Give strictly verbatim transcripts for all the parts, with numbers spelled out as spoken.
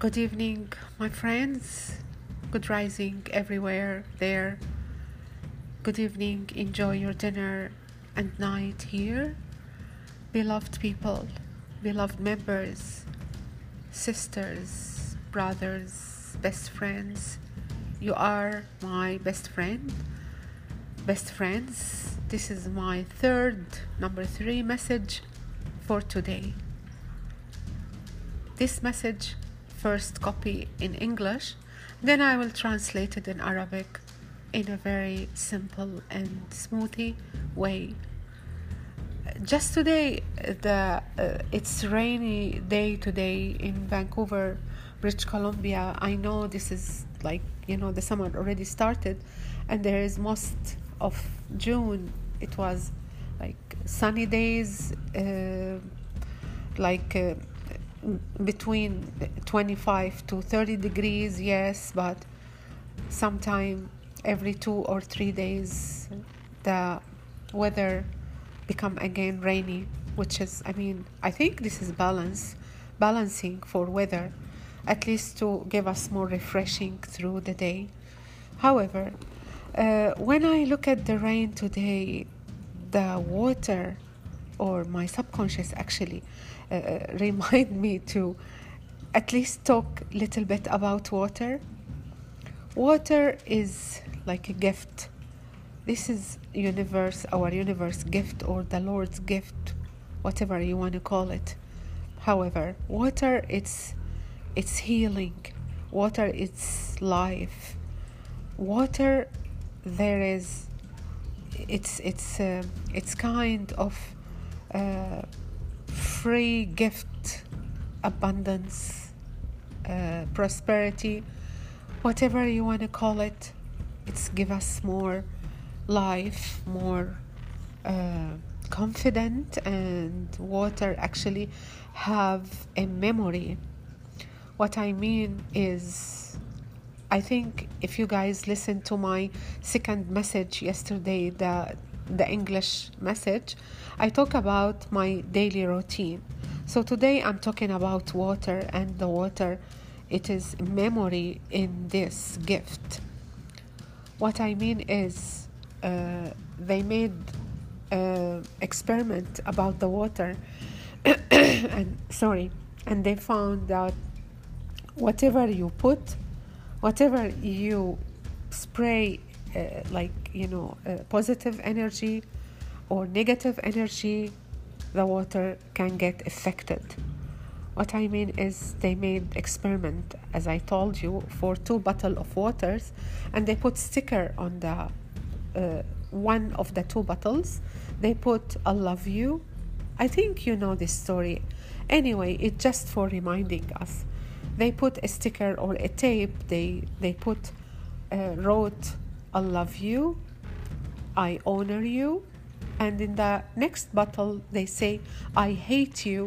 Good evening, my friends. Good rising everywhere there. Good evening. Enjoy your dinner and night here. Beloved people, beloved members, sisters, brothers, best friends. You are my best friend. Best friends, this is my third, number three message for today. This message first copy in English, then I will translate it in Arabic in a very simple and smoothie way. Just today, the uh, it's rainy day today in Vancouver, British Columbia. I know this is like, you know, the summer already started, and there is most of June it was like sunny days, uh, like uh, between twenty-five to thirty degrees, yes, but sometime every two or three days the weather become again rainy, which is, I mean, I think this is balance, balancing for weather, at least to give us more refreshing through the day. However, uh, when I look at the rain today, the water, or my subconscious actually uh, remind me to at least talk a little bit about water. Water is like a gift. This is universe, our universe gift, or the Lord's gift, whatever you want to call it. However, water, it's it's healing. Water, it's life. Water, there is, it's it's uh, it's kind of Uh, free gift, abundance, uh, prosperity, whatever you want to call it. It's give us more life, more uh, confident, and water actually have a memory. What I mean is, I think if you guys listened to my second message yesterday, that the English message, I talk about my daily routine. So today I'm talking about water, and the water, it is memory in this gift. What I mean is, uh, they made uh, experiment about the water, and sorry, and they found that whatever you put, whatever you spray, Uh, like, you know, uh, positive energy or negative energy, the water can get affected. What I mean is, they made experiment, as I told you, for two bottle of waters, and they put sticker on the uh, one of the two bottles. They put I love you. I think you know this story. Anyway, it's just for reminding us. They put a sticker or a tape. They they put uh, wrote. I love you, I honor you, and in the next bottle they say, I hate you,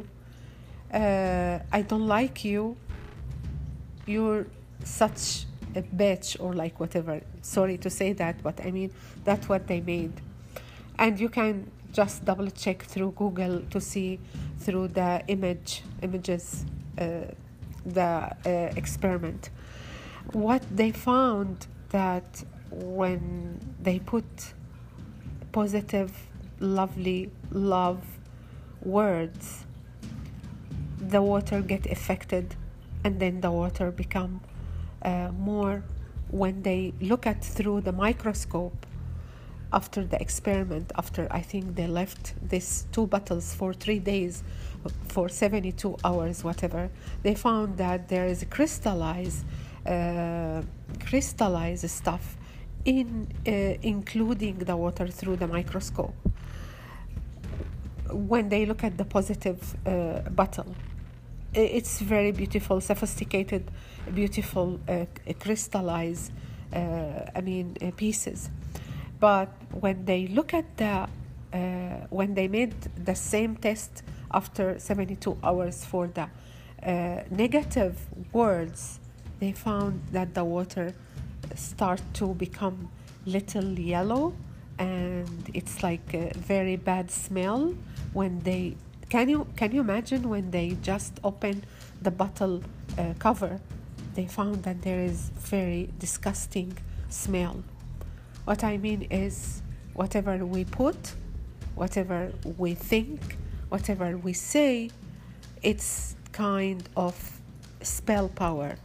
uh, I don't like you, you're such a bitch, or like whatever. Sorry to say that, but I mean, that's what they made. And you can just double check through Google to see through the image, images, uh, the uh, experiment. What they found that when they put positive, lovely, love words, the water get affected, and then the water become uh, more. When they look at through the microscope after the experiment, after I think they left this two bottles for three days, for seventy-two hours, whatever, they found that there is crystallized, uh, crystallized stuff in uh, including the water through the microscope when they look at the positive uh, bottle. It's very beautiful, sophisticated, beautiful uh, crystallized uh, I mean uh, pieces. But when they look at the uh, when they made the same test after seventy-two hours for the uh, negative words, they found that the water start to become little yellow, and it's like a very bad smell. When they can you can you imagine when they just open the bottle uh, cover, they found that there is very disgusting smell. What I mean is, whatever we put, whatever we think, whatever we say, it's kind of spell power.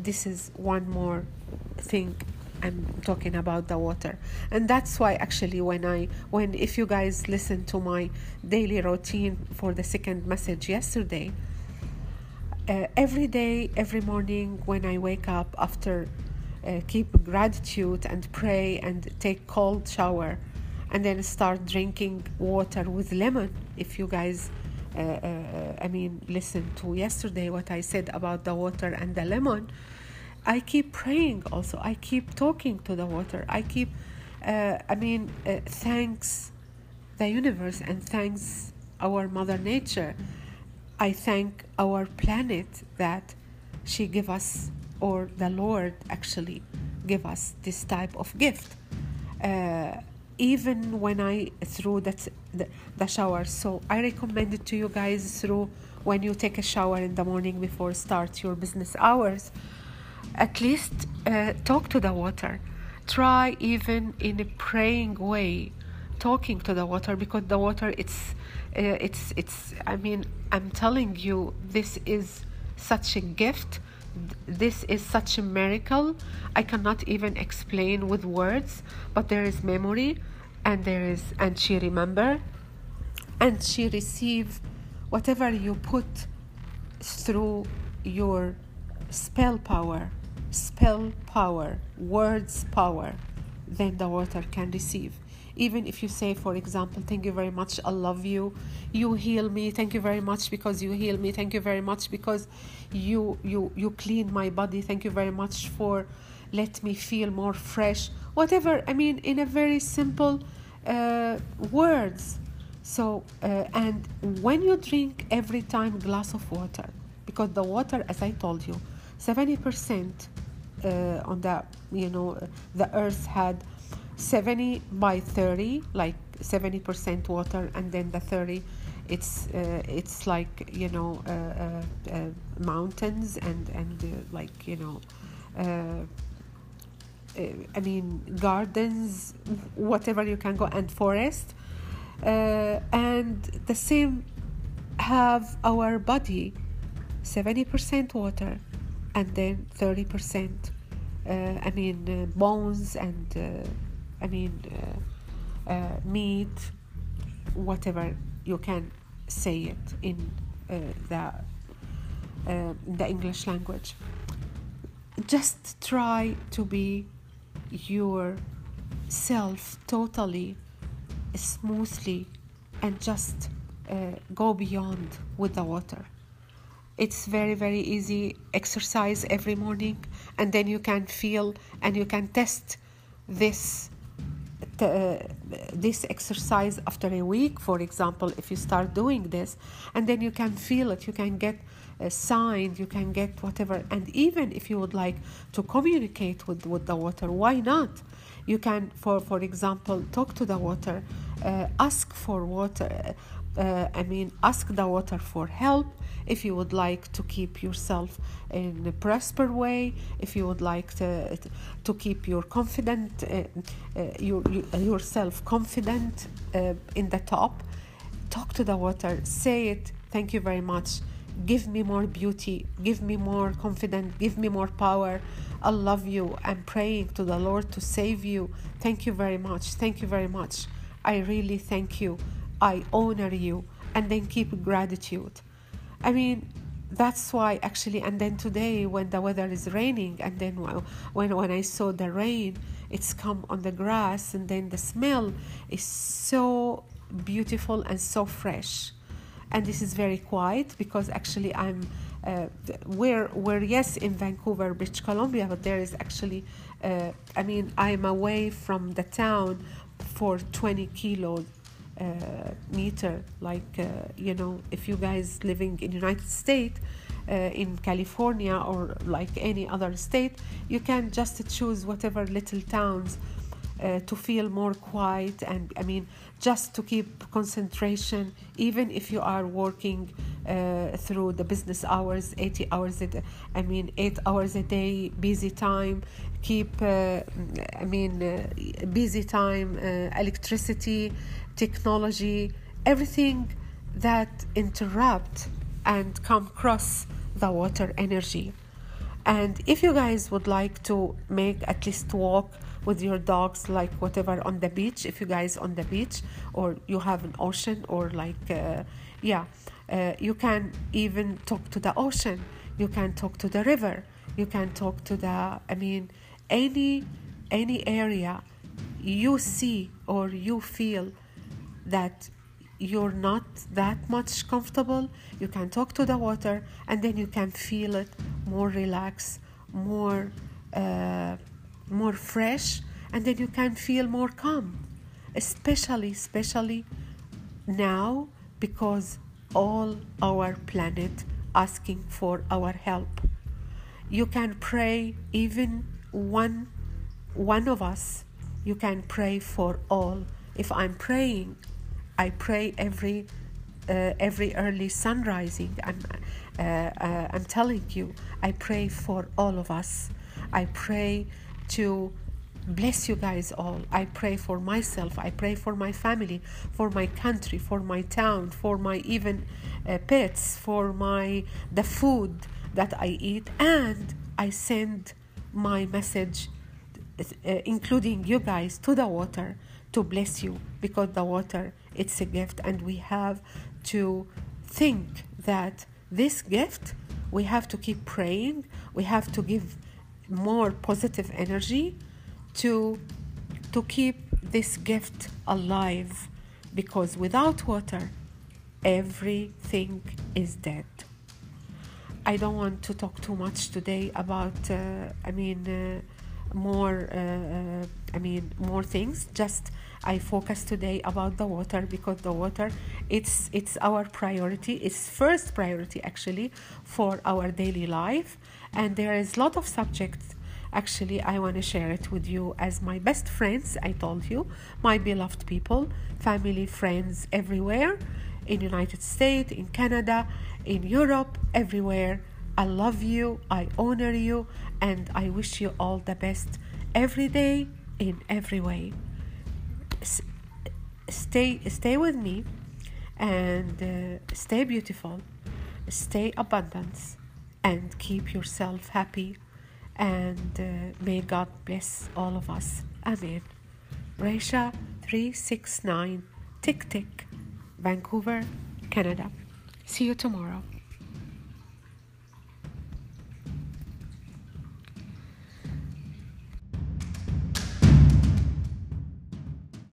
This is one more thing I'm talking about the water. And that's why actually when I when if you guys listen to my daily routine for the second message yesterday, uh, every day, every morning when I wake up after uh, keep gratitude and pray and take cold shower and then start drinking water with lemon. If you guys uh, uh, I mean listen to yesterday what I said about the water and the lemon, I keep praying also. I keep talking to the water. I keep, uh, I mean, uh, thanks the universe and thanks our Mother Nature. I thank our planet that she give us, or the Lord actually give us this type of gift. Uh, even when I through that, the, the shower. So I recommend it to you guys through when you take a shower in the morning before start your business hours. At least uh, talk to the water. Try even in a praying way, talking to the water, because the water, it's, uh, it's, it's. I mean, I'm telling you, this is such a gift. This is such a miracle. I cannot even explain with words. But there is memory, and there is, and she remember, and she receive whatever you put through your spell power. Spell power, words power, then the water can receive. Even if you say, for example, thank you very much, I love you, you heal me, thank you very much because you heal me, thank you very much because you you you clean my body, thank you very much for let me feel more fresh, whatever, I mean, in a very simple uh, words. So uh, and when you drink every time glass of water, because the water, as I told you, seventy percent uh, on the, you know, the earth had seventy by thirty, like seventy percent water, and then the thirty, it's uh, it's like, you know, uh, uh, uh, mountains and, and uh, like, you know, uh, uh, I mean, gardens, whatever you can go, and forest. Uh, and the same have our body, seventy percent water, and then thirty percent, uh, I mean, uh, bones and, uh, I mean, uh, uh, meat, whatever you can say it in uh, the uh, the English language. Just try to be yourself totally, smoothly, and just uh, go beyond with the water. It's very, very easy exercise every morning, and then you can feel and you can test this uh, this exercise after a week, for example, if you start doing this, and then you can feel it, you can get a sign, you can get whatever. And even if you would like to communicate with, with the water, why not? You can, for, for example, talk to the water, uh, ask for water, Uh, I mean, ask the water for help if you would like to keep yourself in a prosper way, if you would like to to keep your confident, uh, uh, your, yourself confident uh, in the top. Talk to the water, say it, thank you very much, give me more beauty, give me more confidence, give me more power, I love you, I'm praying to the Lord to save you, thank you very much, thank you very much, I really thank you, I honor you, and then keep gratitude. I mean, that's why actually, and then today when the weather is raining, and then when when I saw the rain, it's come on the grass, and then the smell is so beautiful and so fresh. And this is very quiet because actually I'm uh, we're we're yes in Vancouver, British Columbia, but there is actually uh, I mean I'm away from the town for twenty kilos. Uh, meter, like uh, you know, if you guys living in United States, uh, in California or like any other state, you can just choose whatever little towns uh, to feel more quiet, and I mean just to keep concentration even if you are working uh, through the business hours, eighty hours a day, I mean eight hours a day busy time, keep uh, I mean uh, busy time, uh, electricity, technology, everything that interrupt and come cross the water energy. And if you guys would like to make at least walk with your dogs, like whatever on the beach, if you guys on the beach or you have an ocean or like uh, yeah uh, you can even talk to the ocean, you can talk to the river, you can talk to the I mean any any area you see or you feel that you're not that much comfortable, you can talk to the water, and then you can feel it more relaxed, more uh, more fresh, and then you can feel more calm, especially especially now, because all our planet asking for our help. You can pray, even one one of us, you can pray for all. If I'm praying, I pray every uh, every early sun rising. I'm uh, uh, I'm telling you, I pray for all of us. I pray to bless you guys all. I pray for myself. I pray for my family, for my country, for my town, for my even uh, pets, for my the food that I eat, and I send my message, uh, including you guys, to the water to bless you, because the water, it's a gift, and we have to think that this gift, we have to keep praying, we have to give more positive energy to to keep this gift alive, because without water everything is dead. I don't want to talk too much today about uh, I mean uh, more uh, I mean more things. Just I focus today about the water, because the water it's it's our priority, it's first priority actually for our daily life. And there is a lot of subjects actually I want to share it with you as my best friends. I told you, my beloved people, family, friends everywhere, in United States, in Canada, in Europe, everywhere. I love you, I honor you, and I wish you all the best every day in every way. S- stay, stay with me, and uh, stay beautiful, stay abundance, and keep yourself happy. And uh, may God bless all of us. Amen. Reisha three six nine Tick Tick, Vancouver, Canada. See you tomorrow.